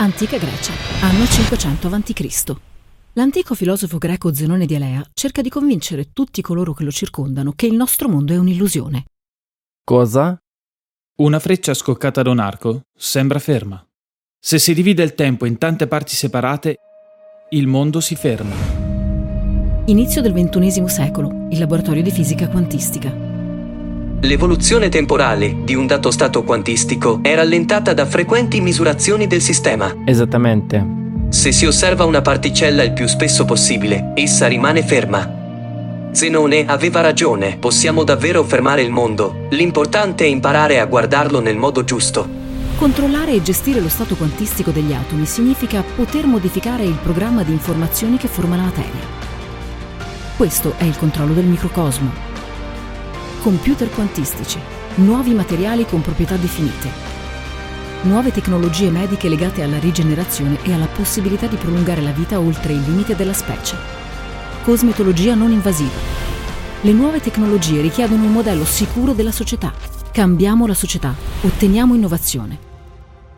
Antica Grecia, anno 500 a.C. L'antico filosofo greco Zenone di Elea cerca di convincere tutti coloro che lo circondano che il nostro mondo è un'illusione. Cosa? Una freccia scoccata da un arco sembra ferma. Se si divide il tempo in tante parti separate, il mondo si ferma. Inizio del XXI secolo, il laboratorio di fisica quantistica. L'evoluzione temporale di un dato stato quantistico è rallentata da frequenti misurazioni del sistema. Esattamente. Se si osserva una particella il più spesso possibile, essa rimane ferma. Zenone aveva ragione, possiamo davvero fermare il mondo. L'importante è imparare a guardarlo nel modo giusto. Controllare e gestire lo stato quantistico degli atomi significa poter modificare il programma di informazioni che forma la materia. Questo è il controllo del microcosmo. Computer quantistici, nuovi materiali con proprietà definite, nuove tecnologie mediche legate alla rigenerazione e alla possibilità di prolungare la vita oltre il limite della specie. Cosmetologia non invasiva. Le nuove tecnologie richiedono un modello sicuro della società. Cambiamo la società, otteniamo innovazione.